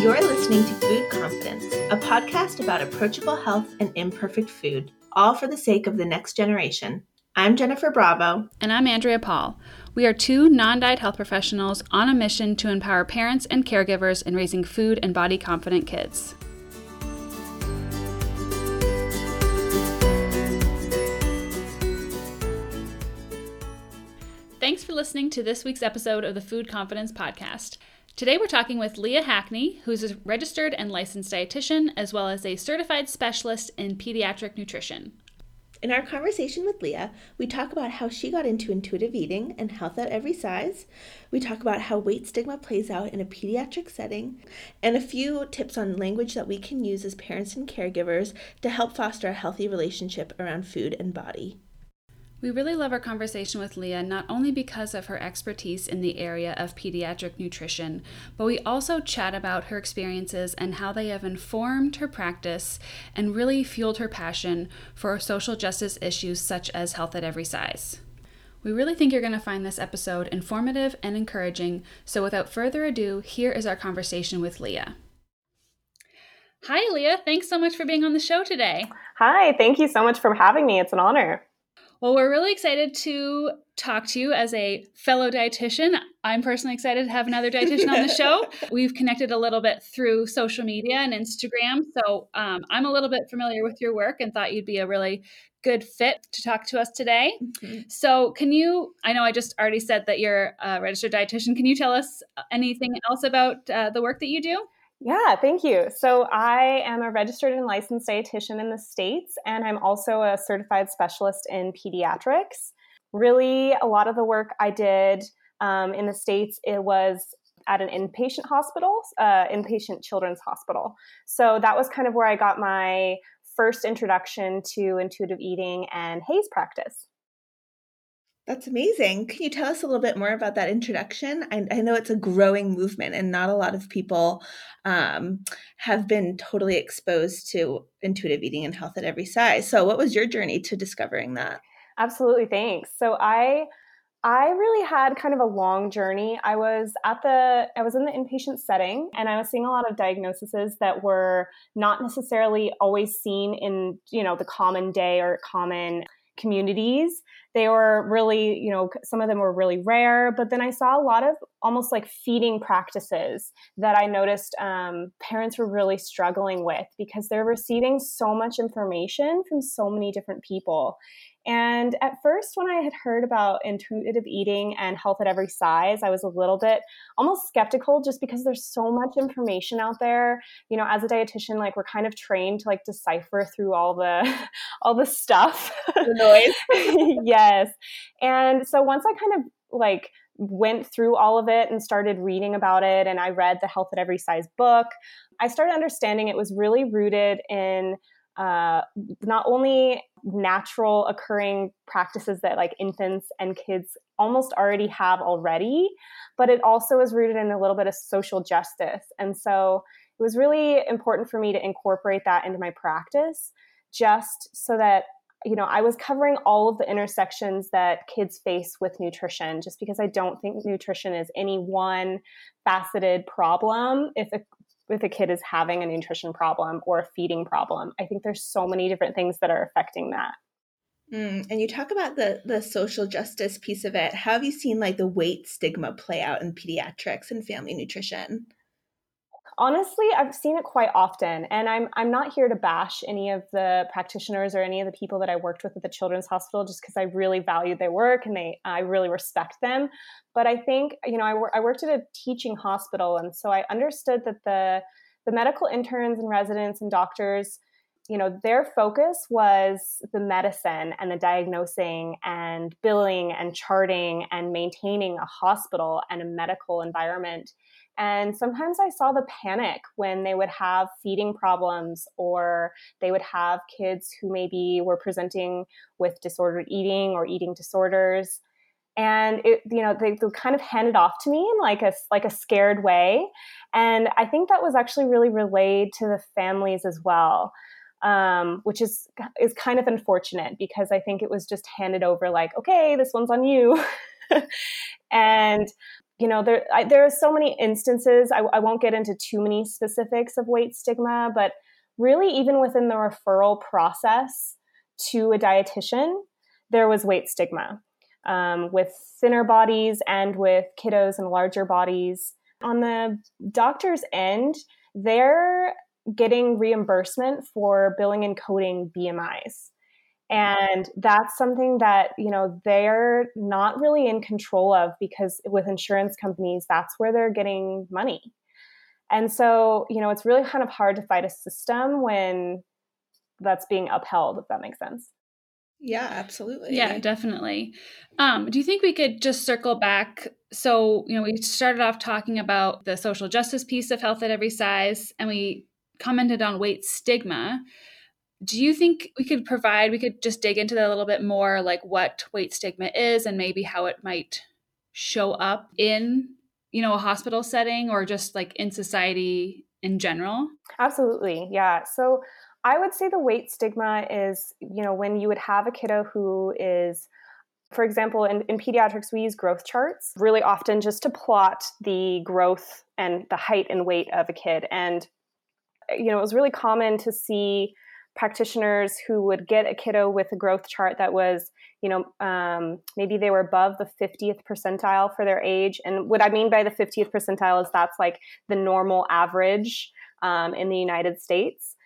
You're listening to Food Confidence, a podcast about approachable health and imperfect food, all for the sake of the next generation. I'm Jennifer Bravo. And I'm Andrea Paul. We are two non-diet health professionals on a mission to empower parents and caregivers in raising food and body confident kids. Thanks for listening to this week's episode of the Food Confidence Podcast. Today we're talking with Leah Hackney, who's a registered and licensed dietitian, as well as a certified specialist in pediatric nutrition. In our conversation with Leah, we talk about how she got into intuitive eating and health at every size. We talk about how weight stigma plays out in a pediatric setting, and a few tips on language that we can use as parents and caregivers to help foster a healthy relationship around food and body. We really love our conversation with Leah, not only because of her expertise in the area of pediatric nutrition, but we also chat about her experiences and how they have informed her practice and really fueled her passion for social justice issues such as health at every size. We really think you're going to find this episode informative and encouraging, so without further ado, here is our conversation with Leah. Hi, Leah. Thanks so much for being on the show today. Hi. Thank you so much for having me. It's an honor. Well, we're really excited to talk to you as a fellow dietitian. I'm personally excited to have another dietitian on the show. We've connected a little bit through social media and Instagram, so I'm a little bit familiar with your work and thought you'd be a really good fit to talk to us today. Mm-hmm. So can you, I know I just already said that you're a registered dietitian. Can you tell us anything else about the work that you do? Yeah, thank you. So I am a registered and licensed dietitian in the States, and I'm also a certified specialist in pediatrics. Really, a lot of the work I did in the States, it was at an inpatient hospital, inpatient children's hospital. So that was kind of where I got my first introduction to intuitive eating and Hayes practice. That's amazing. Can you tell us a little bit more about that introduction? I know it's a growing movement and not a lot of people have been totally exposed to intuitive eating and health at every size. So what was your journey to discovering that? Absolutely. Thanks. So I really had kind of a long journey. I was in the inpatient setting, and I was seeing a lot of diagnoses that were not necessarily always seen in, the common day or common communities. They were really, some of them were really rare, but then I saw a lot of almost like feeding practices that I noticed parents were really struggling with because they're receiving so much information from so many different people. And at first, when I had heard about intuitive eating and health at every size, I was a little bit almost skeptical just because there's so much information out there. As a dietitian, like we're kind of trained to like decipher through all the stuff. The noise. Yes. And so once I kind of like went through all of it and started reading about it, and I read the Health at Every Size book, I started understanding it was really rooted in not only natural occurring practices that like infants and kids almost already have, but it also is rooted in a little bit of social justice. And so it was really important for me to incorporate that into my practice just so that, I was covering all of the intersections that kids face with nutrition, just because I don't think nutrition is any one faceted problem. If a kid is having a nutrition problem or a feeding problem, I think there's so many different things that are affecting that. And you talk about the social justice piece of it. How have you seen like the weight stigma play out in pediatrics and family nutrition? Honestly, I've seen it quite often, and I'm not here to bash any of the practitioners or any of the people that I worked with at the Children's Hospital, just because I really valued their work and I really respect them. But I think I worked at a teaching hospital, and so I understood that the medical interns and residents and doctors, their focus was the medicine and the diagnosing and billing and charting and maintaining a hospital and a medical environment. And sometimes I saw the panic when they would have feeding problems, or they would have kids who maybe were presenting with disordered eating or eating disorders. And they kind of handed off to me in like a scared way. And I think that was actually really relayed to the families as well, which is kind of unfortunate, because I think it was just handed over like, okay, this one's on you. And you know, there are so many instances. I won't get into too many specifics of weight stigma, but really even within the referral process to a dietitian, there was weight stigma with thinner bodies and with kiddos and larger bodies. On the doctor's end, they're getting reimbursement for billing and coding BMIs. And that's something that, you know, they're not really in control of, because with insurance companies, that's where they're getting money. And so, you know, it's really kind of hard to fight a system when that's being upheld, if that makes sense. Yeah, absolutely. Yeah, definitely. Do you think we could just circle back? So, you know, we started off talking about the social justice piece of Health at Every Size, and we commented on weight stigma. Do you think we could just dig into that a little bit more, like what weight stigma is and maybe how it might show up in, you know, a hospital setting or just like in society in general? Absolutely. Yeah. So I would say the weight stigma is, you know, when you would have a kiddo who is, for example, in pediatrics, we use growth charts really often just to plot the growth and the height and weight of a kid. And, you know, it was really common to see practitioners who would get a kiddo with a growth chart that was, you know, maybe they were above the 50th percentile for their age. And what I mean by the 50th percentile is that's like the normal average in the United States.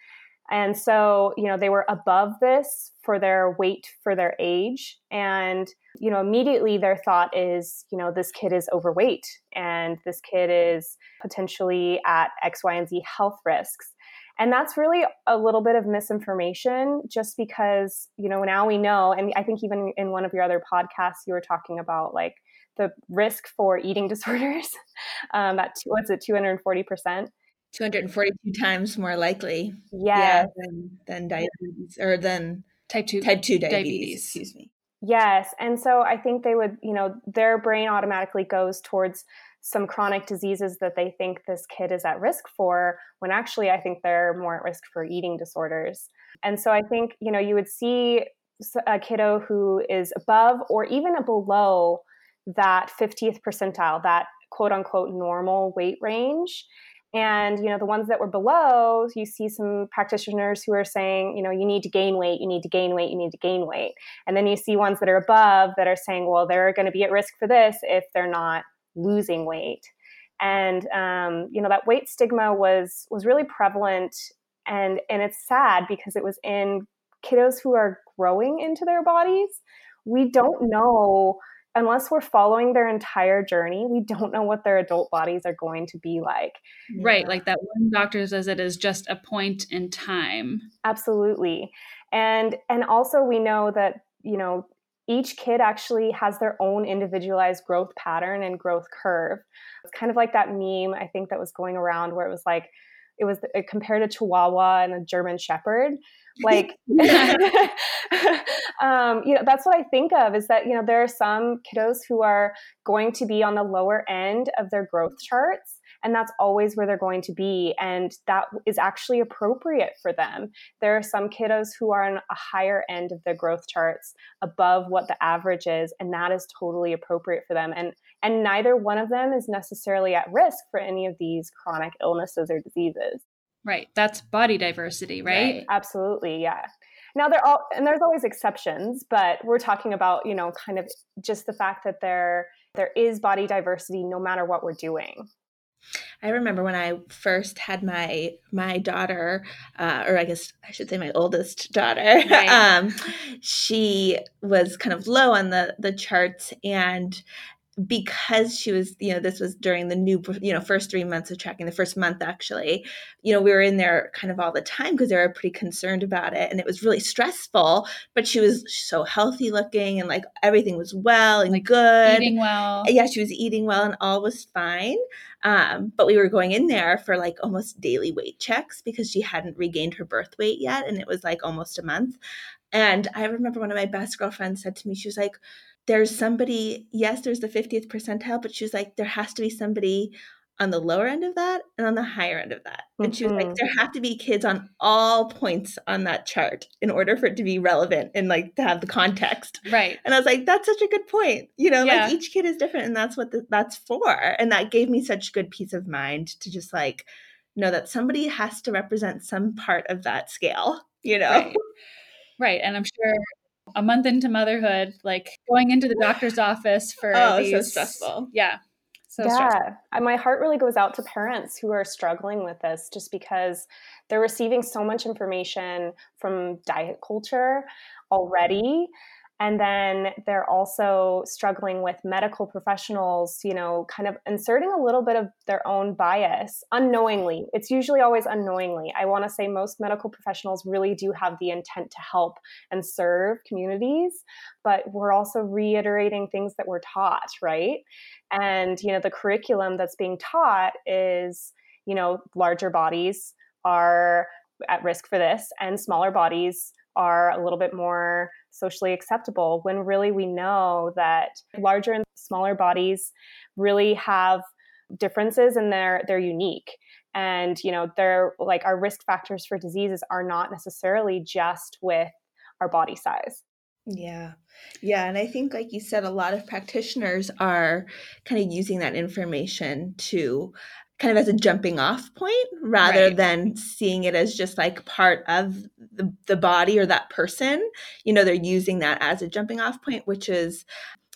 And so, you know, they were above this for their weight, for their age. And, you know, immediately their thought is, you know, this kid is overweight and this kid is potentially at X, Y, and Z health risks. And that's really a little bit of misinformation, just because, you know, now we know, and I think even in one of your other podcasts, you were talking about like the risk for eating disorders, at 240%. 242 times more likely. Yes. Yeah, than diabetes or than type 2 diabetes, excuse me. Yes. And so I think they would, you know, their brain automatically goes towards some chronic diseases that they think this kid is at risk for, when actually I think they're more at risk for eating disorders. And so I think, you know, you would see a kiddo who is above or even below that 50th percentile, that quote unquote normal weight range. And, you know, the ones that were below, you see some practitioners who are saying, you know, you need to gain weight, you need to gain weight, you need to gain weight. And then you see ones that are above that are saying, well, they're going to be at risk for this if they're not losing weight. And, you know, that weight stigma was really prevalent. And it's sad because it was in kiddos who are growing into their bodies. We don't know, unless we're following their entire journey, we don't know what their adult bodies are going to be like. Right. Like that one doctor says it is just a point in time. Absolutely. And also we know that, you know, each kid actually has their own individualized growth pattern and growth curve. It's kind of like that meme, I think, that was going around where it was like, it compared a Chihuahua and a German Shepherd. Like, you know, that's what I think of, is that, you know, there are some kiddos who are going to be on the lower end of their growth charts, and that's always where they're going to be. And that is actually appropriate for them. There are some kiddos who are on a higher end of their growth charts, above what the average is, and that is totally appropriate for them. And neither one of them is necessarily at risk for any of these chronic illnesses or diseases. Right. That's body diversity, right? Absolutely. Yeah. Now there's always exceptions, but we're talking about, you know, kind of just the fact that there is body diversity no matter what we're doing. I remember when I first had my daughter, or I guess I should say my oldest daughter, right. She was kind of low on the charts, and because she was, you know, this was during the new, you know, first 3 months of tracking, the first month actually, you know, we were in there kind of all the time because they were pretty concerned about it. And it was really stressful, but she was so healthy looking and like everything was well and like good. Eating well. Yeah, she was eating well and all was fine. But we were going in there for like almost daily weight checks because she hadn't regained her birth weight yet. And it was like almost a month. And I remember one of my best girlfriends said to me, she was like, there's somebody, yes, there's the 50th percentile, but she was like, there has to be somebody on the lower end of that and on the higher end of that. Mm-hmm. And she was like, there have to be kids on all points on that chart in order for it to be relevant and like to have the context. Right. And I was like, that's such a good point. You know, yeah. like each kid is different and that's what that's for. And that gave me such good peace of mind to just like know that somebody has to represent some part of that scale, you know? Right. Right. And I'm sure a month into motherhood, like going into the doctor's office for so stressful. Yeah. So and my heart really goes out to parents who are struggling with this just because they're receiving so much information from diet culture already. And then they're also struggling with medical professionals, you know, kind of inserting a little bit of their own bias unknowingly. It's usually always unknowingly. I want to say most medical professionals really do have the intent to help and serve communities, but we're also reiterating things that we're taught, right? And, you know, the curriculum that's being taught is, you know, larger bodies are at risk for this and smaller bodies are a little bit more socially acceptable, when really we know that larger and smaller bodies really have differences and they're unique. And, you know, they're like our risk factors for diseases are not necessarily just with our body size. Yeah. Yeah. And I think, like you said, a lot of practitioners are kind of using that information to kind of as a jumping off point rather right. than seeing it as just like part of the body or that person. You know, they're using that as a jumping off point, which is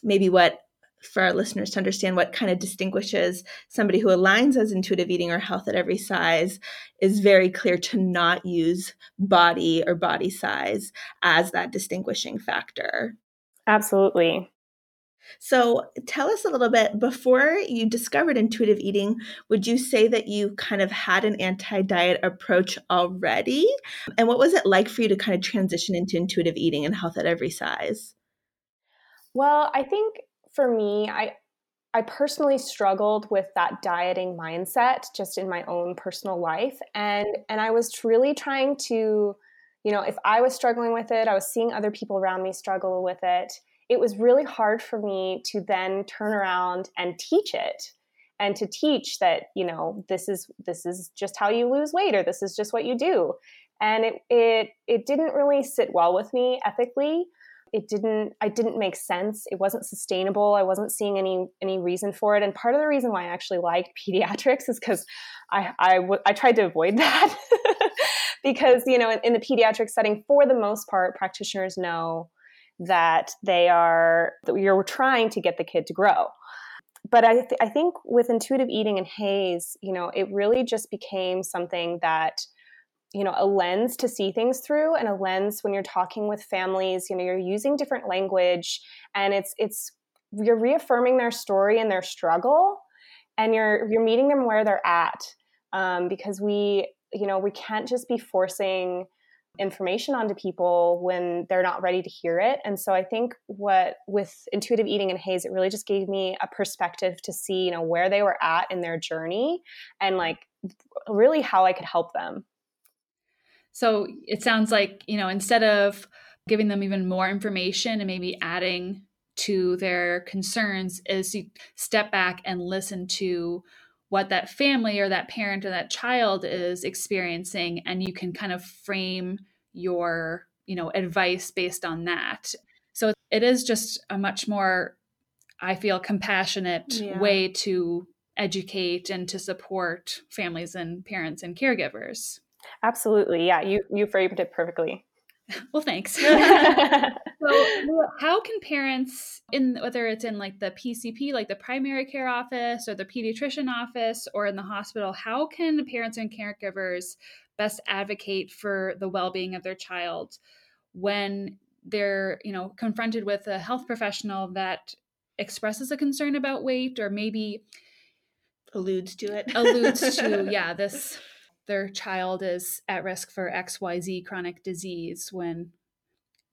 maybe what, for our listeners to understand what kind of distinguishes somebody who aligns as intuitive eating or health at every size is very clear to not use body or body size as that distinguishing factor. Absolutely. So tell us a little bit, before you discovered intuitive eating, would you say that you kind of had an anti-diet approach already? And what was it like for you to kind of transition into intuitive eating and health at every size? Well, I think for me, I personally struggled with that dieting mindset just in my own personal life. And I was really trying to, you know, if I was struggling with it, I was seeing other people around me struggle with it. It was really hard for me to then turn around and teach it and to teach that, you know, this is just how you lose weight or this is just what you do. And it didn't really sit well with me ethically. It didn't make sense. It wasn't sustainable. I wasn't seeing any reason for it. And part of the reason why I actually liked pediatrics is because I tried to avoid that because, you know, in the pediatric setting, for the most part, practitioners know that you're trying to get the kid to grow. But I think with intuitive eating and Hayes, you know, it really just became something that, you know, a lens to see things through and a lens when you're talking with families, you know, you're using different language and you're reaffirming their story and their struggle and you're meeting them where they're at. Because we can't just be forcing information onto people when they're not ready to hear it. And so I think with intuitive eating and Hayes, it really just gave me a perspective to see, you know, where they were at in their journey and like really how I could help them. So it sounds like, you know, instead of giving them even more information and maybe adding to their concerns is you step back and listen to what that family or that parent or that child is experiencing. And you can kind of frame your, you know, advice based on that. So it is just a much more, I feel, compassionate way to educate and to support families and parents and caregivers. Absolutely. Yeah. You framed it perfectly. Well, thanks. So how can parents, in whether it's in like the PCP, like the primary care office or the pediatrician office or in the hospital, how can parents and caregivers best advocate for the well-being of their child when they're, you know, confronted with a health professional that expresses a concern about weight or maybe alludes to this their child is at risk for XYZ chronic disease when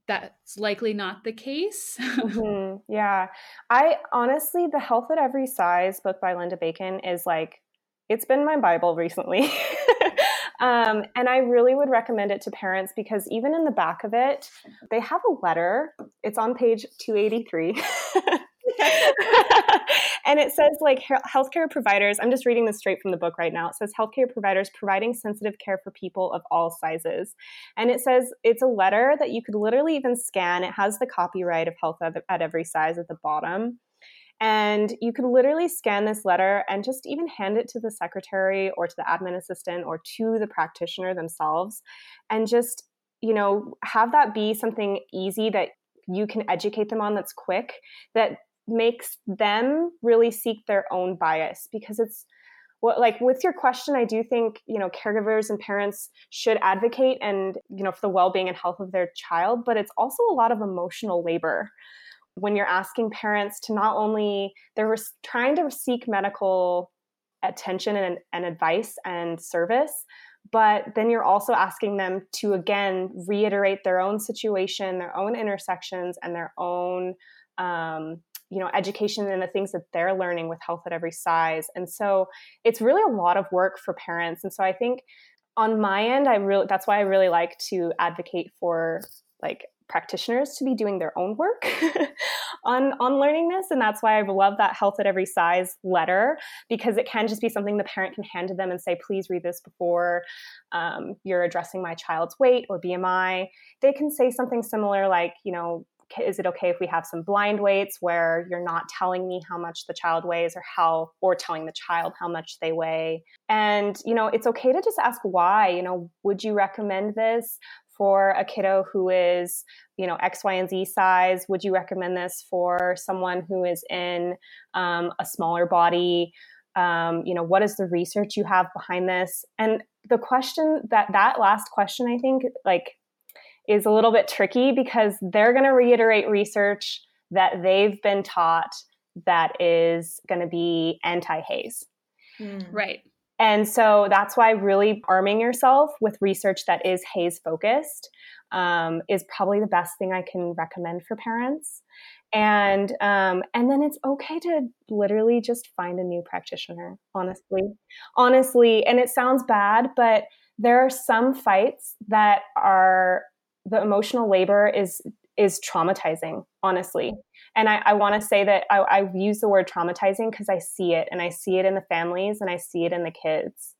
that's likely not the case. Mm-hmm. Yeah. I honestly, the Health at Every Size book by Linda Bacon is like, it's been my Bible recently. And I really would recommend it to parents because even in the back of it, they have a letter. It's on page 283. And it says like healthcare providers, I'm just reading this straight from the book right now. It says healthcare providers providing sensitive care for people of all sizes. And it says it's a letter that you could literally even scan. It has the copyright of Health at Every Size at the bottom. And you could literally scan this letter and just even hand it to the secretary or to the admin assistant or to the practitioner themselves and just, you know, have that be something easy that you can educate them on that's quick, that makes them really seek their own bias. Because it's what, like with your question, I do think, you know, caregivers and parents should advocate and, you know, for the well-being and health of their child, but it's also a lot of emotional labor when you're asking parents to not only, they're trying to seek medical attention and advice and service, but then you're also asking them to, again, reiterate their own situation, their own intersections, and their own, you know, education and the things that they're learning with Health at Every Size. And so it's really a lot of work for parents. And so I think on my end, that's why I really like to advocate for like practitioners to be doing their own work on learning this. And that's why I love that Health at Every Size letter, because it can just be something the parent can hand to them and say, please read this before you're addressing my child's weight or BMI. They can say something similar like, you know, is it okay if we have some blind weights where you're not telling me how much the child weighs or telling the child how much they weigh? And, you know, it's okay to just ask why, you know, would you recommend this for a kiddo who is, you know, X, Y, and Z size? Would you recommend this for someone who is in a smaller body? You know, what is the research you have behind this? And the question that last question, I think, like, is a little bit tricky because they're going to reiterate research that they've been taught that is going to be anti-haze. Mm. Right. And so that's why really arming yourself with research that is haze focused is probably the best thing I can recommend for parents. And then it's okay to literally just find a new practitioner, honestly. And it sounds bad, but there are some fights that are the emotional labor is traumatizing, honestly. And I want to say that I use the word traumatizing because I see it, and I see it in the families, and I see it in the kids.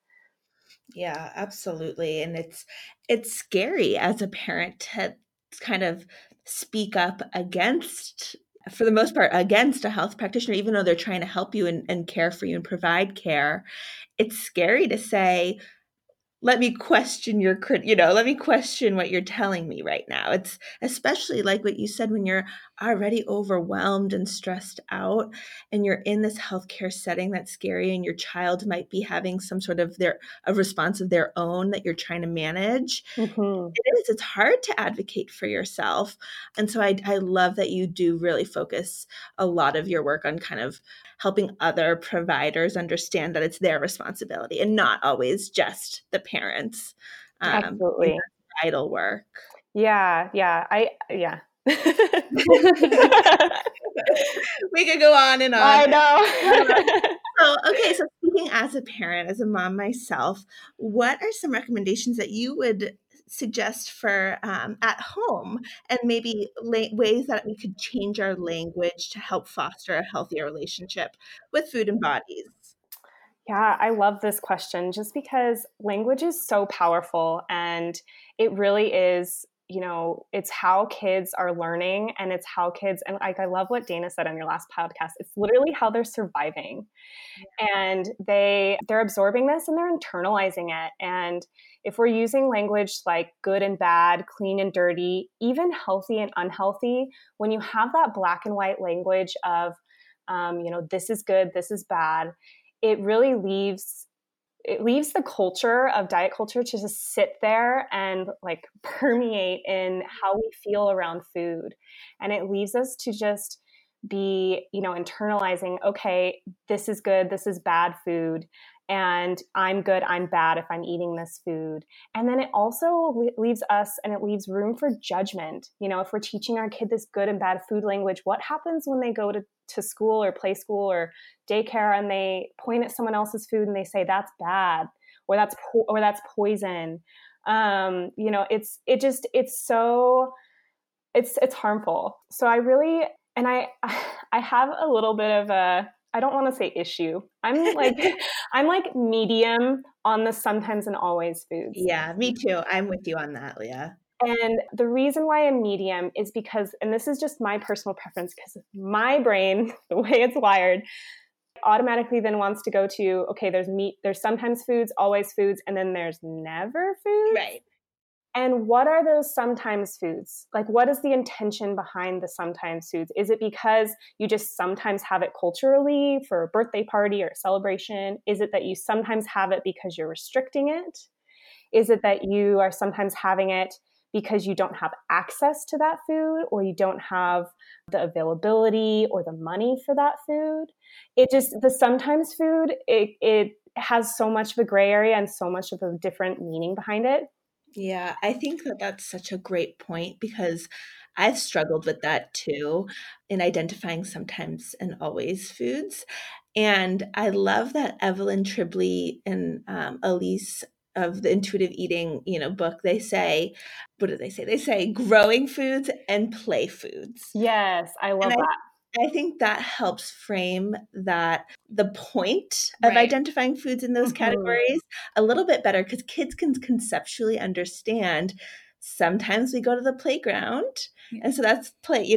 Yeah, absolutely. And it's scary as a parent to kind of speak up against, for the most part, against a health practitioner, even though they're trying to help you and care for you and provide care. It's scary to say, let me question your, you know, let me question what you're telling me right now. It's especially like what you said, when you're already overwhelmed and stressed out and you're in this healthcare setting that's scary, and your child might be having some sort of a response of their own that you're trying to manage. Mm-hmm. It's hard to advocate for yourself. And so I love that you do really focus a lot of your work on kind of helping other providers understand that it's their responsibility and not always just the parents. Absolutely. You know, idle work. Yeah. We could go on and on. I know. So speaking as a parent, as a mom myself, what are some recommendations that you would suggest for at home, and maybe ways that we could change our language to help foster a healthier relationship with food and bodies? Yeah, I love this question just because language is so powerful, and it really is, you know, it's how kids are learning, and it's how kids, and like, I love what Dana said on your last podcast, it's literally how they're surviving. Yeah. And they're absorbing this and they're internalizing it. And if we're using language like good and bad, clean and dirty, even healthy and unhealthy, when you have that black and white language of, you know, this is good, this is bad, it really leaves the culture of diet culture to just sit there and like permeate in how we feel around food. And it leaves us to just be, you know, internalizing, okay, this is good, this is bad food, and I'm good, I'm bad if I'm eating this food. And then it also leaves us, and it leaves room for judgment. You know, if we're teaching our kid this good and bad food language, what happens when they go to school or play school or daycare and they point at someone else's food and they say, that's bad, or that's poison? You know, it's harmful. So I have a little bit of a, I don't want to say issue. I'm like, I'm like medium on the sometimes and always foods. Yeah, me too. I'm with you on that, Leah. And the reason why I'm medium is because, and this is just my personal preference, because my brain, the way it's wired, automatically then wants to go to, okay, there's meat, there's sometimes foods, always foods, and then there's never foods. Right. And what are those sometimes foods? Like, what is the intention behind the sometimes foods? Is it because you just sometimes have it culturally for a birthday party or a celebration? Is it that you sometimes have it because you're restricting it? Is it that you are sometimes having it because you don't have access to that food, or you don't have the availability or the money for that food? It just, the sometimes food, it has so much of a gray area and so much of a different meaning behind it. Yeah, I think that that's such a great point, because I've struggled with that too, in identifying sometimes and always foods. And I love that Evelyn Tribole and Elyse of the Intuitive Eating, book, they say, what do they say? They say growing foods and play foods. Yes, I love that. I think that helps frame the point of identifying foods in those categories a little bit better, because kids can conceptually understand. Sometimes we go to the playground, and so that's play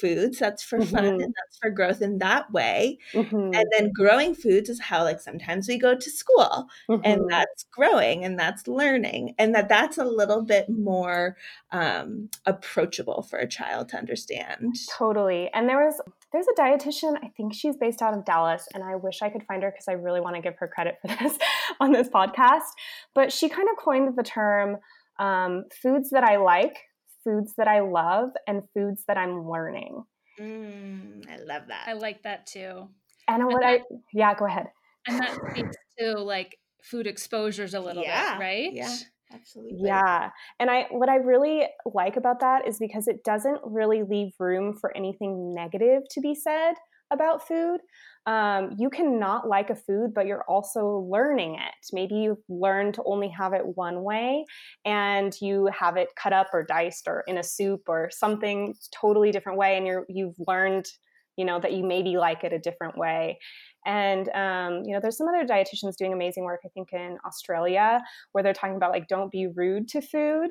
foods. That's for fun, and that's for growth in that way. And then growing foods is how, like, sometimes we go to school, and that's growing and that's learning, and that's a little bit more approachable for a child to understand. Totally. And there's a dietitian, I think she's based out of Dallas, and I wish I could find her because I really want to give her credit for this on this podcast. But she kind of coined the term foods that I like, foods that I love, and foods that I'm learning. I love that. I like that too. Yeah, go ahead. And that speaks to like food exposures a little bit, right? Yeah, absolutely. Yeah. And what I really like about that is because it doesn't really leave room for anything negative to be said about food. You cannot like a food, but you're also learning it. Maybe you've learned to only have it one way, and you have it cut up or diced or in a soup or something totally different way. And you've learned, that you maybe like it a different way. And, there's some other dietitians doing amazing work, I think in Australia, where they're talking about like, don't be rude to food.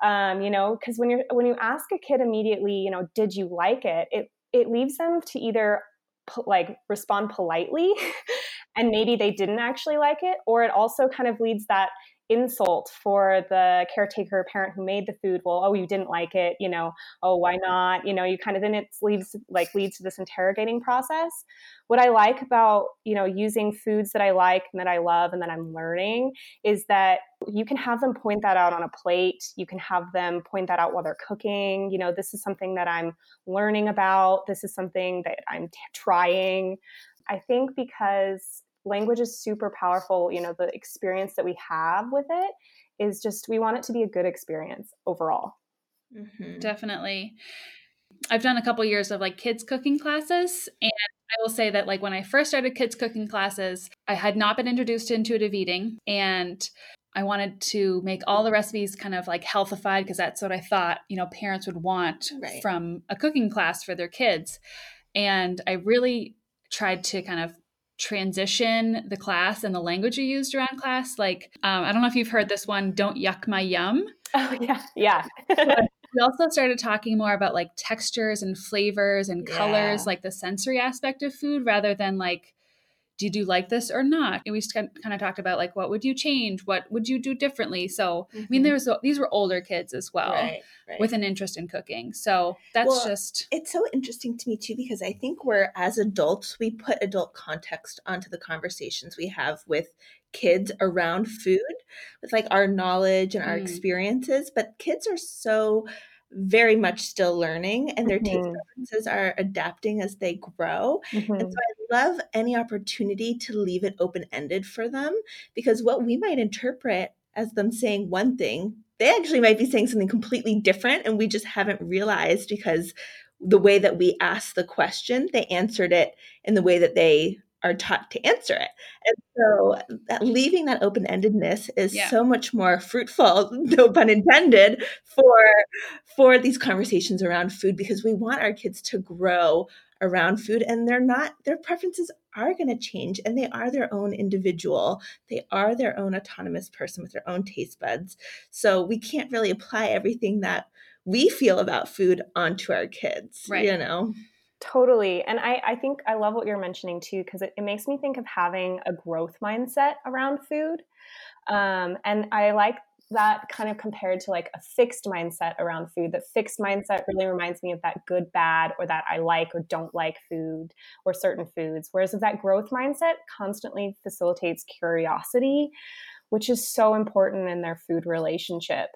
Cause when you ask a kid immediately, did you like it? It leaves them to either respond politely and maybe they didn't actually like it, or it also kind of leads that insult for the caretaker or parent who made the food. Well, oh, you didn't like it, oh, why not? You kind of, then it leads to this interrogating process. What I like about, using foods that I like and that I love and that I'm learning is that you can have them point that out on a plate. You can have them point that out while they're cooking. This is something that I'm learning about. This is something that I'm trying. I think because language is super powerful. The experience that we have with it is just, we want it to be a good experience overall. Mm-hmm. Definitely. I've done a couple years of like kids cooking classes. And I will say that like when I first started kids cooking classes, I had not been introduced to intuitive eating, and I wanted to make all the recipes kind of like healthified, because that's what I thought, parents would want from a cooking class for their kids. And I really tried to kind of transition the class and the language you used around class. Like, I don't know if you've heard this one, don't yuck my yum. Oh yeah. Yeah. We also started talking more about like textures and flavors and colors, like the sensory aspect of food, rather than like, did you like this or not? And we just kind of talked about like, what would you change? What would you do differently? So, I mean, these were older kids as well, with an interest in cooking. So that's it's so interesting to me too, because I think we're, as adults, we put adult context onto the conversations we have with kids around food, with like our knowledge and our experiences, but kids are so very much still learning, and their taste preferences are adapting as they grow. And so I love any opportunity to leave it open-ended for them, because what we might interpret as them saying one thing, they actually might be saying something completely different, and we just haven't realized, because the way that we asked the question, they answered it in the way that they are taught to answer it. And so leaving that open-endedness is so much more fruitful, no pun intended, for these conversations around food, because we want our kids to grow around food, and their preferences are going to change, and they are their own individual. They are their own autonomous person with their own taste buds. So we can't really apply everything that we feel about food onto our kids, right. You know? Totally. And I think I love what you're mentioning too, because it makes me think of having a growth mindset around food. And I like that kind of compared to like a fixed mindset around food. That fixed mindset really reminds me of that good, bad, or that I like or don't like food or certain foods. Whereas that growth mindset constantly facilitates curiosity, which is so important in their food relationship.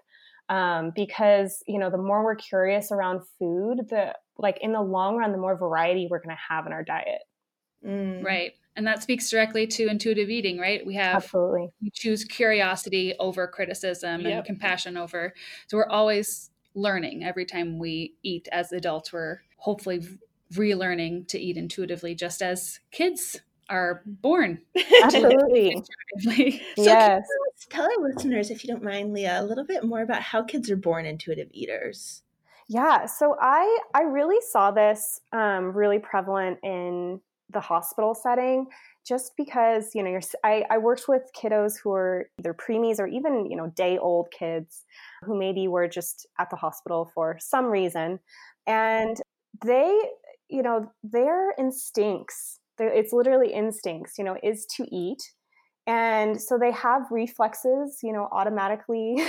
Because, you know, the more we're curious around food, in the long run, the more variety we're going to have in our diet. Mm. Right. And that speaks directly to intuitive eating, right? We have, absolutely, we choose curiosity over criticism, yep, and compassion over. So we're always learning every time we eat as adults. We're hopefully relearning to eat intuitively, just as kids are born. Absolutely. So yes. Tell our listeners, if you don't mind, Leah, a little bit more about how kids are born intuitive eaters. Yeah. So I really saw this really prevalent in the hospital setting, just because, you know, I worked with kiddos who were either preemies or even, you know, day old kids who maybe were just at the hospital for some reason. And they, you know, their instincts, it's literally instincts, you know, is to eat. And so they have reflexes, you know, automatically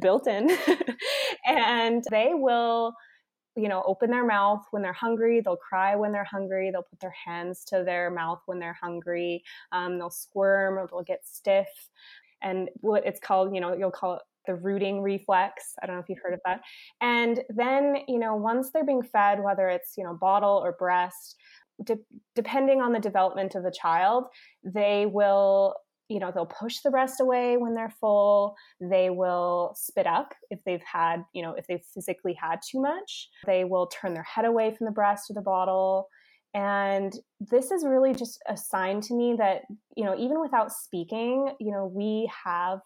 built in, and they will, you know, open their mouth when they're hungry. They'll cry when they're hungry. They'll put their hands to their mouth when they're hungry. They'll squirm or they'll get stiff. And what it's called, you know, you'll call it the rooting reflex. I don't know if you've heard of that. And then, you know, once they're being fed, whether it's, you know, bottle or breast, depending on the development of the child, they will, you know, they'll push the breast away when they're full. They will spit up if they've had, you know, if they've physically had too much. They will turn their head away from the breast or the bottle. And this is really just a sign to me that, you know, even without speaking, you know, we have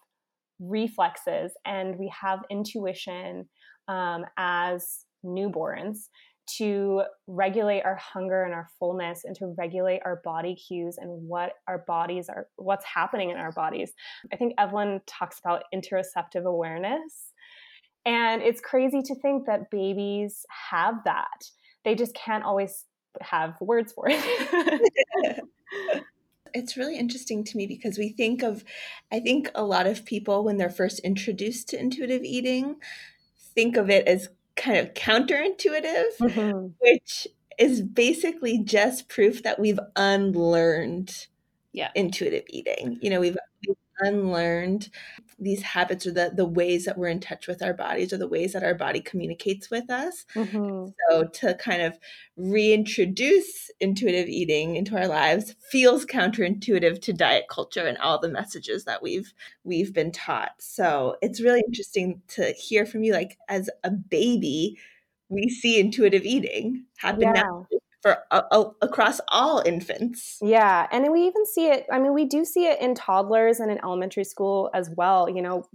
reflexes and we have intuition as newborns to regulate our hunger and our fullness, and to regulate our body cues and what our bodies are, what's happening in our bodies. I think Evelyn talks about interoceptive awareness, and it's crazy to think that babies have that. They just can't always have words for it. It's really interesting to me because I think a lot of people, when they're first introduced to intuitive eating, think of it as kind of counterintuitive, mm-hmm, which is basically just proof that we've unlearned intuitive eating. You know, we've unlearned these habits, or the ways that we're in touch with our bodies, or the ways that our body communicates with us. Mm-hmm. So to kind of reintroduce intuitive eating into our lives feels counterintuitive to diet culture and all the messages that we've been taught. So it's really interesting to hear from you, like, as a baby, we see intuitive eating happen now. For across all infants. Yeah. And then we even see it, I mean, we do see it in toddlers and in elementary school as well. You know,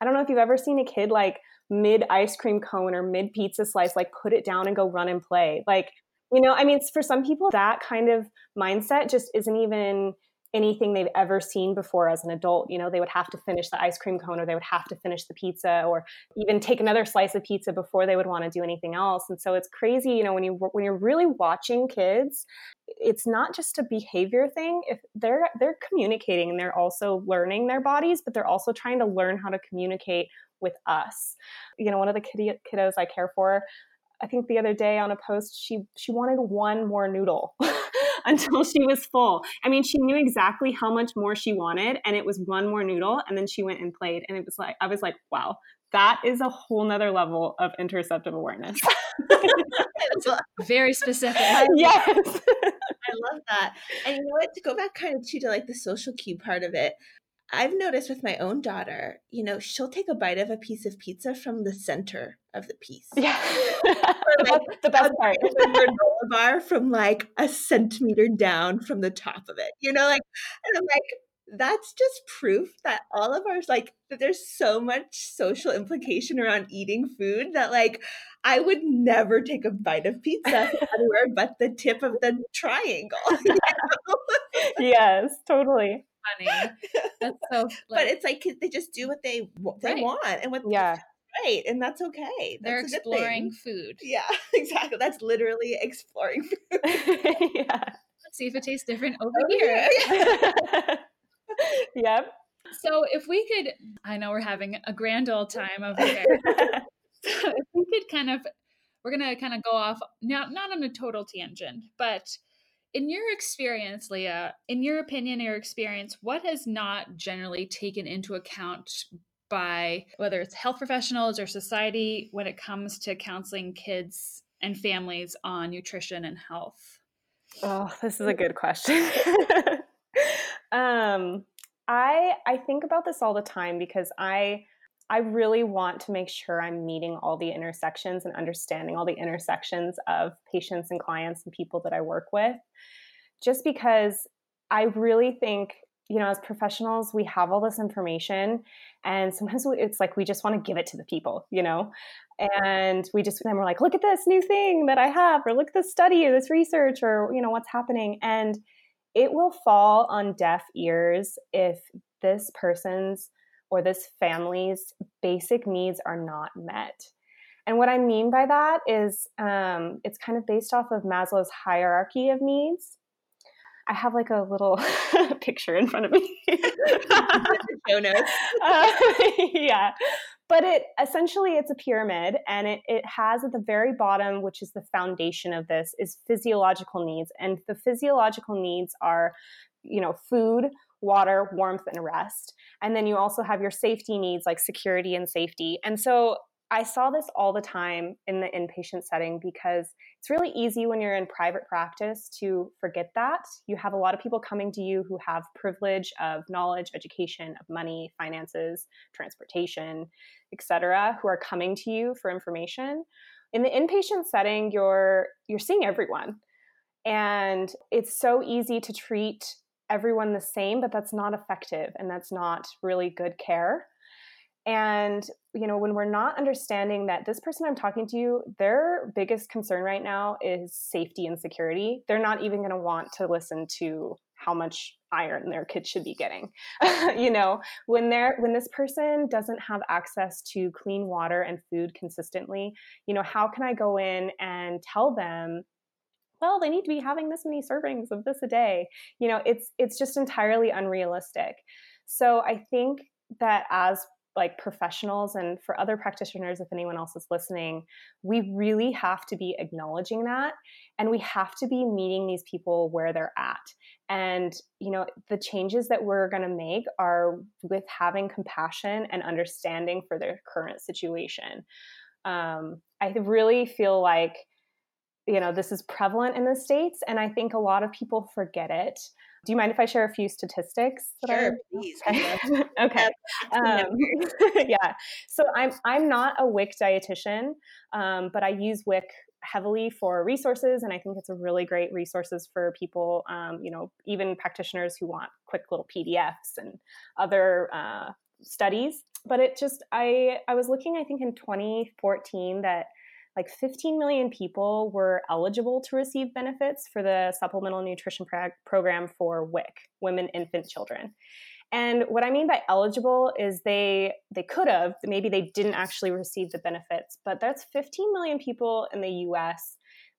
I don't know if you've ever seen a kid like mid ice cream cone or mid pizza slice, like put it down and go run and play. Like, you know, I mean, for some people, that kind of mindset just isn't even anything they've ever seen before as an adult. You know, they would have to finish the ice cream cone, or they would have to finish the pizza, or even take another slice of pizza before they would want to do anything else. And so it's crazy, you know, when you're really watching kids, it's not just a behavior thing. If they're communicating, and they're also learning their bodies, but they're also trying to learn how to communicate with us. You know, one of the kiddos I care for, I think the other day on a post, she wanted one more noodle until she was full. I mean, she knew exactly how much more she wanted, and it was one more noodle, and then she went and played. And it was like, I was like, wow, that is a whole nother level of interoceptive awareness. Very specific. Yes. I love that. And you know what, to go back kind of to like the social cue part of it, I've noticed with my own daughter, you know, she'll take a bite of a piece of pizza from the center of the piece. Yeah. Like, the best part. The granola bar from like a centimeter down from the top of it, you know, like, and I'm like, that's just proof that all of ours, like, that there's so much social implication around eating food that, like, I would never take a bite of pizza anywhere but the tip of the triangle. You know? Yes, totally. Funny. That's so. Like, but it's like they just do what they want and what. Yeah. Right, and that's okay. They're exploring food. Yeah, exactly. That's literally exploring food. Yeah. Let's see if it tastes different over here. Yeah. Yep. So if we could, I know we're having a grand old time over here. So if we could we're going to kind of go off, not on a total tangent, but in your experience, Leah, in your opinion, your experience, what has not generally taken into account by whether it's health professionals or society when it comes to counseling kids and families on nutrition and health? Oh, this is a good question. I think about this all the time because I really want to make sure I'm meeting all the intersections and understanding all the intersections of patients and clients and people that I work with, just because I really think, you know, as professionals, we have all this information and sometimes it's like, we just want to give it to the people, you know, and then we're like, look at this new thing that I have, or look at this study or this research or, you know, what's happening. And it will fall on deaf ears if this person's or this family's basic needs are not met. And what I mean by that is it's kind of based off of Maslow's hierarchy of needs. I have like a little picture in front of me. Yeah. But it's a pyramid, and it has at the very bottom, which is the foundation of this, is physiological needs. And the physiological needs are, you know, food, water, warmth, and rest. And then you also have your safety needs, like security and safety. And so I saw this all the time in the inpatient setting because it's really easy when you're in private practice to forget that. You have a lot of people coming to you who have privilege of knowledge, education, of money, finances, transportation, etc., who are coming to you for information. In the inpatient setting, you're seeing everyone. And it's so easy to treat everyone the same, but that's not effective and that's not really good care. And, you know, when we're not understanding that this person I'm talking to, their biggest concern right now is safety and security, they're not even going to want to listen to how much iron their kid should be getting. You know, when this person doesn't have access to clean water and food consistently, you know, how can I go in and tell them, well, they need to be having this many servings of this a day? You know, it's just entirely unrealistic. So I think that as like professionals and for other practitioners, if anyone else is listening, we really have to be acknowledging that. And we have to be meeting these people where they're at. And, you know, the changes that we're going to make are with having compassion and understanding for their current situation. I really feel like, you know, this is prevalent in the States, and I think a lot of people forget it. Do you mind if I share a few statistics? Sure, please. Okay. Yeah. So I'm not a WIC dietitian, but I use WIC heavily for resources, and I think it's a really great resources for people, you know, even practitioners who want quick little PDFs and other studies. But it just, I was looking, I think in 2014 that like 15 million people were eligible to receive benefits for the Supplemental Nutrition Program for WIC, Women, Infant, Children. And what I mean by eligible is they could have, maybe they didn't actually receive the benefits, but that's 15 million people in the U.S.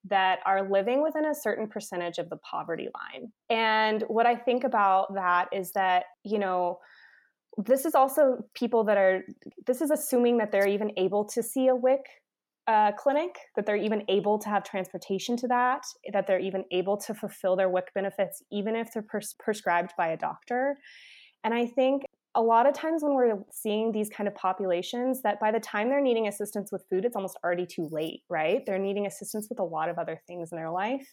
that are living within a certain percentage of the poverty line. And what I think about that is that, you know, this is also people this is assuming that they're even able to see a WIC clinic, that they're even able to have transportation to that they're even able to fulfill their WIC benefits, even if they're prescribed by a doctor. And I think a lot of times when we're seeing these kind of populations, that by the time they're needing assistance with food, it's almost already too late, right? They're needing assistance with a lot of other things in their life.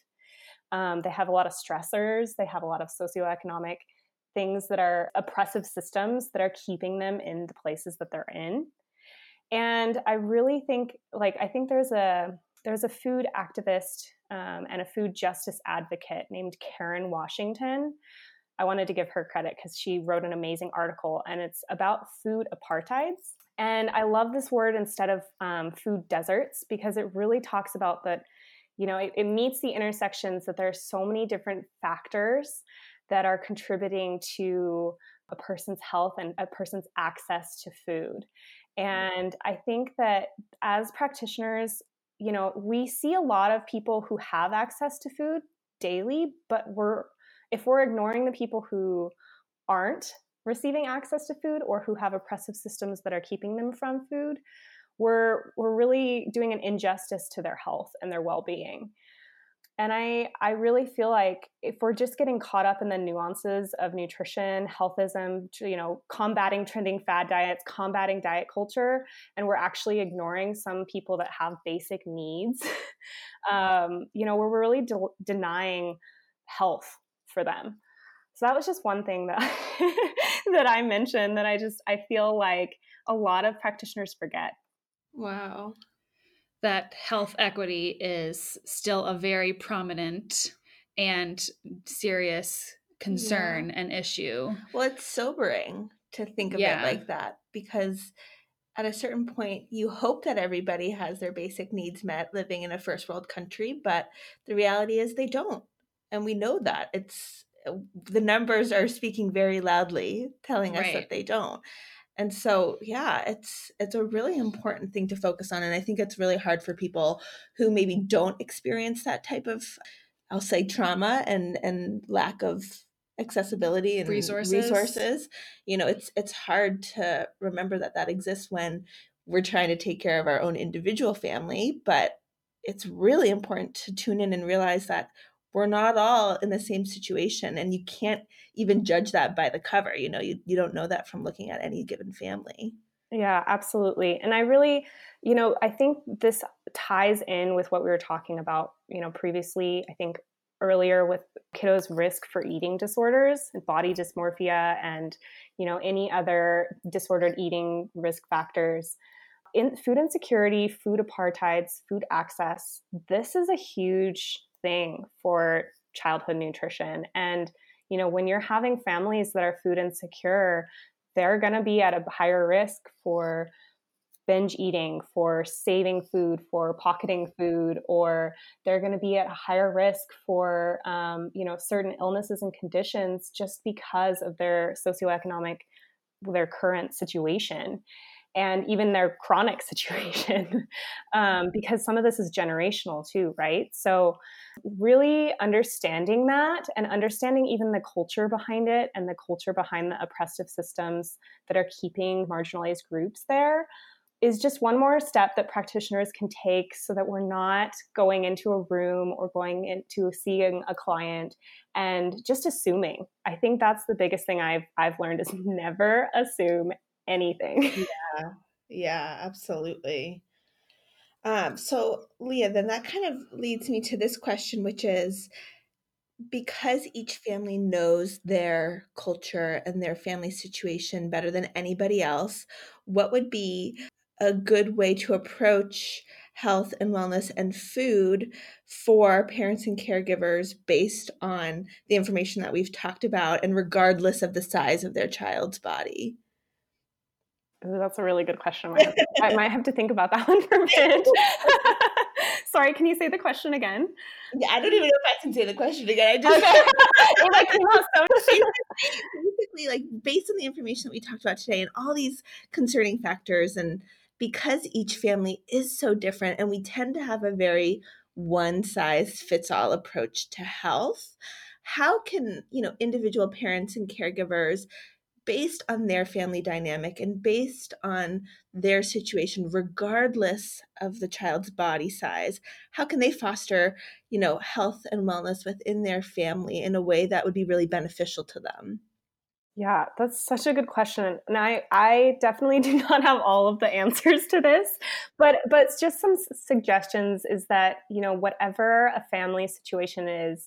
They have a lot of stressors. They have a lot of socioeconomic things that are oppressive systems that are keeping them in the places that they're in. And I really think, like, I think there's a food activist and a food justice advocate named Karen Washington I wanted to give her credit because she wrote an amazing article, and it's about food apartheids. And I love this word instead of food deserts, because it really talks about that, you know, it meets the intersections that there are so many different factors that are contributing to a person's health and a person's access to food. And I think that as practitioners, you know, we see a lot of people who have access to food daily, but if we're ignoring the people who aren't receiving access to food or who have oppressive systems that are keeping them from food, we're really doing an injustice to their health and their well-being. And I really feel like if we're just getting caught up in the nuances of nutrition, healthism, you know, combating trending fad diets, combating diet culture, and we're actually ignoring some people that have basic needs, you know, we're really denying health for them. So that was just one thing that that I mentioned that I feel like a lot of practitioners forget. Wow. That health equity is still a very prominent and serious concern and issue. Well, it's sobering to think of it like that, because at a certain point, you hope that everybody has their basic needs met living in a first world country, but the reality is they don't. And we know that. The numbers are speaking very loudly, telling us that they don't. And so, yeah, it's a really important thing to focus on. And I think it's really hard for people who maybe don't experience that type of, I'll say, trauma and lack of accessibility and resources. You know, it's hard to remember that exists when we're trying to take care of our own individual family. But it's really important to tune in and realize that we're not all in the same situation, and you can't even judge that by the cover. You know, you don't know that from looking at any given family. Yeah, absolutely. And I really, you know, I think this ties in with what we were talking about, you know, previously, I think earlier, with kiddos' risk for eating disorders and body dysmorphia and, you know, any other disordered eating risk factors. In food insecurity, food apartheids, food access, this is a huge thing for childhood nutrition. And, you know, when you're having families that are food insecure, they're going to be at a higher risk for binge eating, for saving food, for pocketing food, or they're going to be at a higher risk for, you know, certain illnesses and conditions just because of their socioeconomic, their current situation, and even their chronic situation, because some of this is generational too, right? So really understanding that, and understanding even the culture behind it and the culture behind the oppressive systems that are keeping marginalized groups there, is just one more step that practitioners can take, so that we're not going into a room or going into seeing a client and just assuming. I think that's the biggest thing I've learned, is never assume anything. Yeah, absolutely. So Leah, then that kind of leads me to this question, which is, because each family knows their culture and their family situation better than anybody else, what would be a good way to approach health and wellness and food for parents and caregivers based on the information that we've talked about, and regardless of the size of their child's body? That's a really good question. I might have to think about that one for a minute. Sorry, can you say the question again? Yeah, I don't even know if I can say the question again. I just basically, like, based on the information that we talked about today and all these concerning factors, and because each family is so different, and we tend to have a very one-size-fits-all approach to health, how can, you know, individual parents and caregivers, based on their family dynamic and based on their situation, regardless of the child's body size, how can they foster, you know, health and wellness within their family in a way that would be really beneficial to them? Yeah, that's such a good question. And I definitely do not have all of the answers to this, but just some suggestions is that, you know, whatever a family situation is,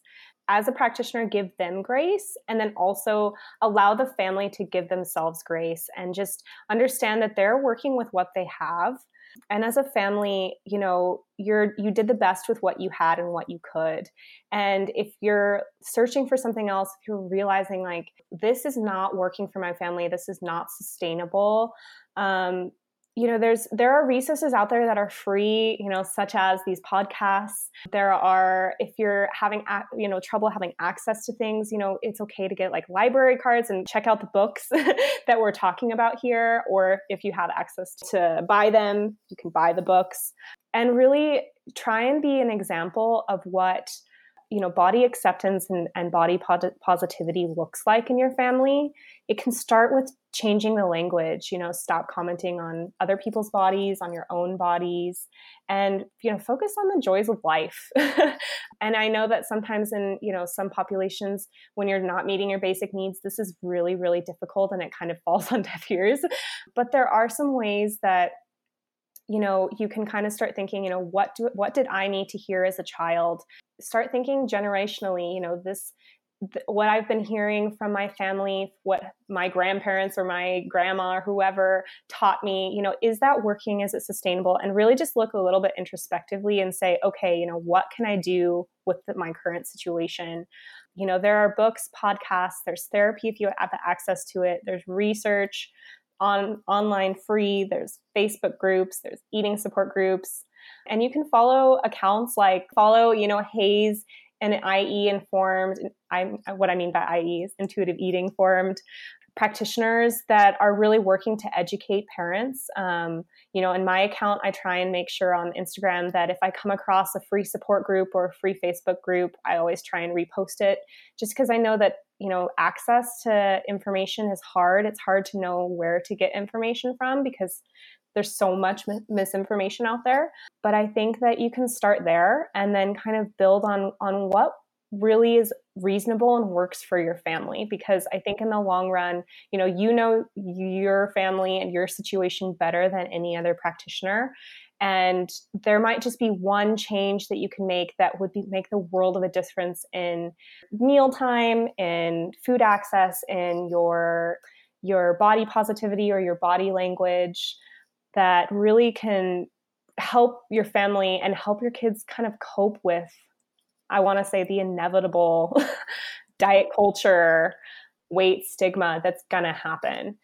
as a practitioner, give them grace, and then also allow the family to give themselves grace and just understand that they're working with what they have. And as a family, you know, you did the best with what you had and what you could. And if you're searching for something else, if you're realizing like, this is not working for my family, this is not sustainable, you know, there are resources out there that are free, you know, such as these podcasts. There are, if you're having, you know, trouble having access to things, you know, it's okay to get like library cards and check out the books that we're talking about here. Or if you have access to buy them, you can buy the books and really try and be an example of what, you know, body acceptance and body positivity looks like in your family. It can start with changing the language, you know, stop commenting on other people's bodies, on your own bodies, and, you know, focus on the joys of life. And I know that sometimes in, you know, some populations, when you're not meeting your basic needs, this is really, really difficult and it kind of falls on deaf ears. But there are some ways that, you know, you can kind of start thinking, you know, what did I need to hear as a child? Start thinking generationally, you know, what I've been hearing from my family, what my grandparents or my grandma or whoever taught me, you know, is that working? Is it sustainable? And really just look a little bit introspectively and say, okay, you know, what can I do with my current situation? You know, there are books, podcasts, there's therapy if you have access to it, there's research, online free, there's Facebook groups, there's eating support groups, and you can follow accounts like you know, Hayes and IE Informed. What I mean by IE is Intuitive Eating Informed practitioners that are really working to educate parents. You know, in my account, I try and make sure on Instagram that if I come across a free support group or a free Facebook group, I always try and repost it, just because I know that, you know, access to information is hard. It's hard to know where to get information from because there's so much misinformation out there. But I think that you can start there and then kind of build on what really is reasonable and works for your family. Because I think in the long run, you know your family and your situation better than any other practitioner. And there might just be one change that you can make that would make the world of a difference in mealtime, in food access, in your body positivity or your body language, that really can help your family and help your kids kind of cope with, I want to say, the inevitable diet culture, weight stigma that's going to happen.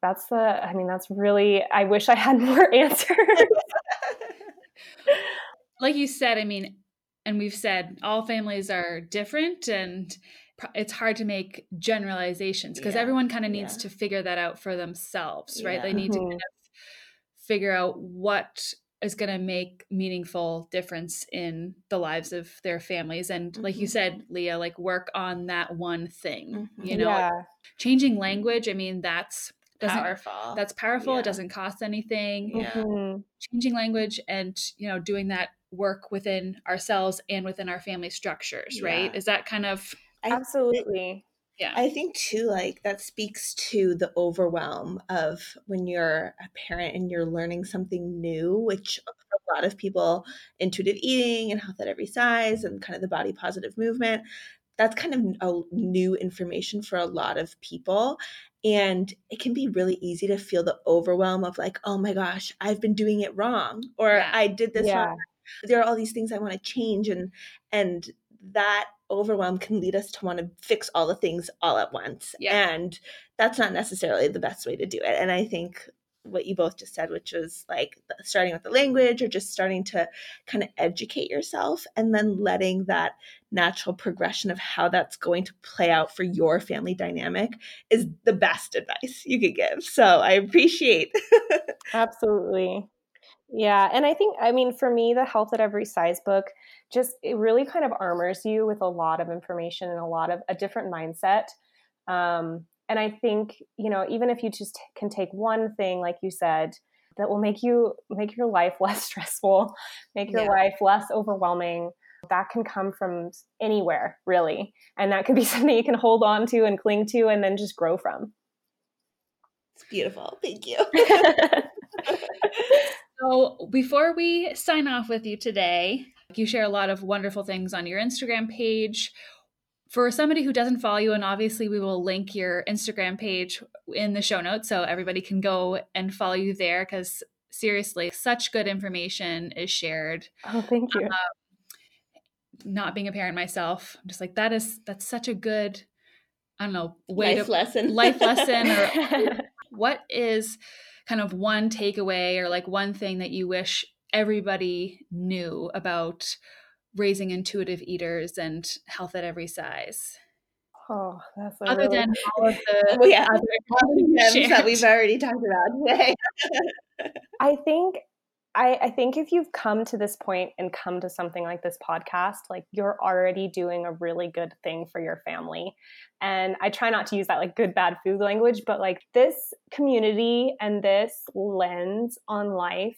That's really, I wish I had more answers. Like you said, I mean, and we've said all families are different and it's hard to make generalizations because everyone kind of needs to figure that out for themselves, right? They need to kind of figure out what is going to make meaningful difference in the lives of their families. And like you said, Leah, like work on that one thing, you know, like changing language. I mean, that's powerful. Yeah. It doesn't cost anything. Changing language and, you know, doing that work within ourselves and within our family structures, right? Is that kind of... Absolutely. I think too, like that speaks to the overwhelm of when you're a parent and you're learning something new, which a lot of people, intuitive eating and health at every size and kind of the body positive movement, that's kind of a new information for a lot of people. And it can be really easy to feel the overwhelm of like, oh my gosh, I've been doing it wrong, or I did this wrong. There are all these things I want to change. And that overwhelm can lead us to want to fix all the things all at once. And that's not necessarily the best way to do it. And I think what you both just said, which was like starting with the language or just starting to kind of educate yourself and then letting that natural progression of how that's going to play out for your family dynamic is the best advice you could give. So I appreciate. Absolutely. Yeah. And I think, I mean, for me, the Health at Every Size book, just, it really kind of armors you with a lot of information and a different mindset. And I think, you know, even if you just can take one thing, like you said, that will make your life less stressful, make your life less overwhelming, that can come from anywhere, really. And that could be something you can hold on to and cling to and then just grow from. It's beautiful. Thank you. So before we sign off with you today, You share a lot of wonderful things on your Instagram page. For somebody who doesn't follow you, and obviously we will link your Instagram page in the show notes so everybody can go and follow you there, because seriously, such good information is shared. Oh, thank you. Not being a parent myself, I'm just like, that's such a good, I don't know, life lesson. Or what is kind of one takeaway or like one thing that you wish everybody knew about raising intuitive eaters and health at every size? Oh, that's other really... than all of the other that we've already talked about today. I think if you've come to this point and come to something like this podcast, like you're already doing a really good thing for your family. And I try not to use that like good, bad food language, but like this community and this lens on life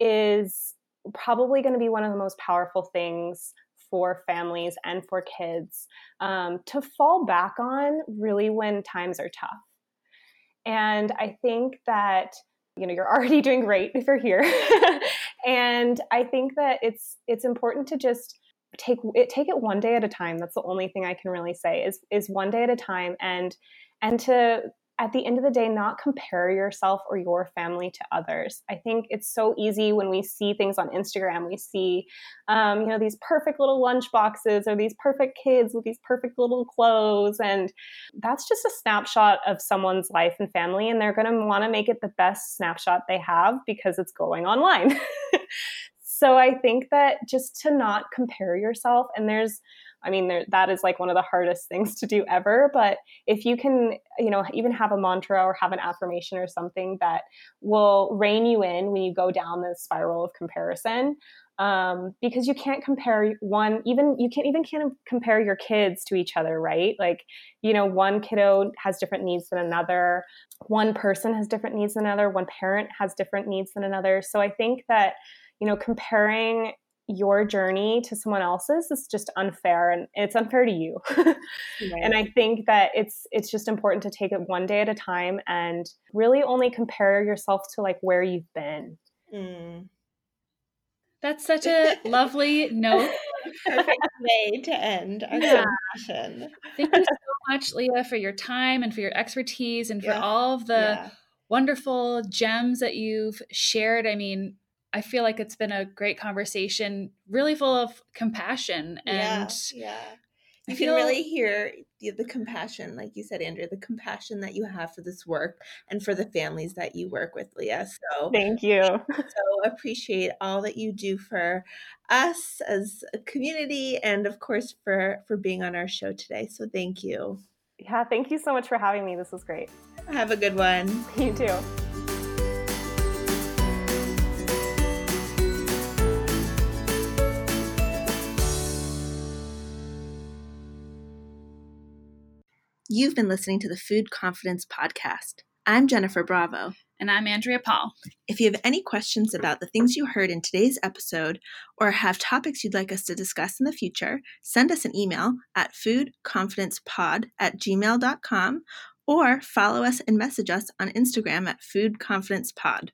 is probably going to be one of the most powerful things for families and for kids to fall back on really when times are tough. And I think that, you know, you're already doing great if you're here. And I think that it's important to just take it one day at a time. That's the only thing I can really say is one day at a time, and to, at the end of the day, not compare yourself or your family to others. I think it's so easy when we see things on Instagram, we see, you know, these perfect little lunch boxes or these perfect kids with these perfect little clothes. And that's just a snapshot of someone's life and family. And they're going to want to make it the best snapshot they have because it's going online. So I think that just to not compare yourself, and that is like one of the hardest things to do ever. But if you can, you know, even have a mantra or have an affirmation or something that will rein you in when you go down the spiral of comparison, because you can't compare you can't compare your kids to each other, right? Like, you know, one kiddo has different needs than another. One person has different needs than another. One parent has different needs than another. So I think that, you know, comparing your journey to someone else's is just unfair, and it's unfair to you. Right. And I think that it's just important to take it one day at a time and really only compare yourself to like where you've been. Mm. That's such a lovely note. Perfect way to end our conversation. Thank you so much, Leah, for your time and for your expertise and for all of the wonderful gems that you've shared. I mean, I feel like it's been a great conversation, really full of compassion. And you can really hear the compassion, like you said, Andrea, the compassion that you have for this work and for the families that you work with, Leah. So thank you. So appreciate all that you do for us as a community and, of course, for being on our show today. So thank you. Yeah, thank you so much for having me. This was great. Have a good one. You too. You've been listening to the Food Confidence Podcast. I'm Jennifer Bravo. And I'm Andrea Paul. If you have any questions about the things you heard in today's episode or have topics you'd like us to discuss in the future, send us an email at foodconfidencepod@gmail.com or follow us and message us on Instagram at foodconfidencepod.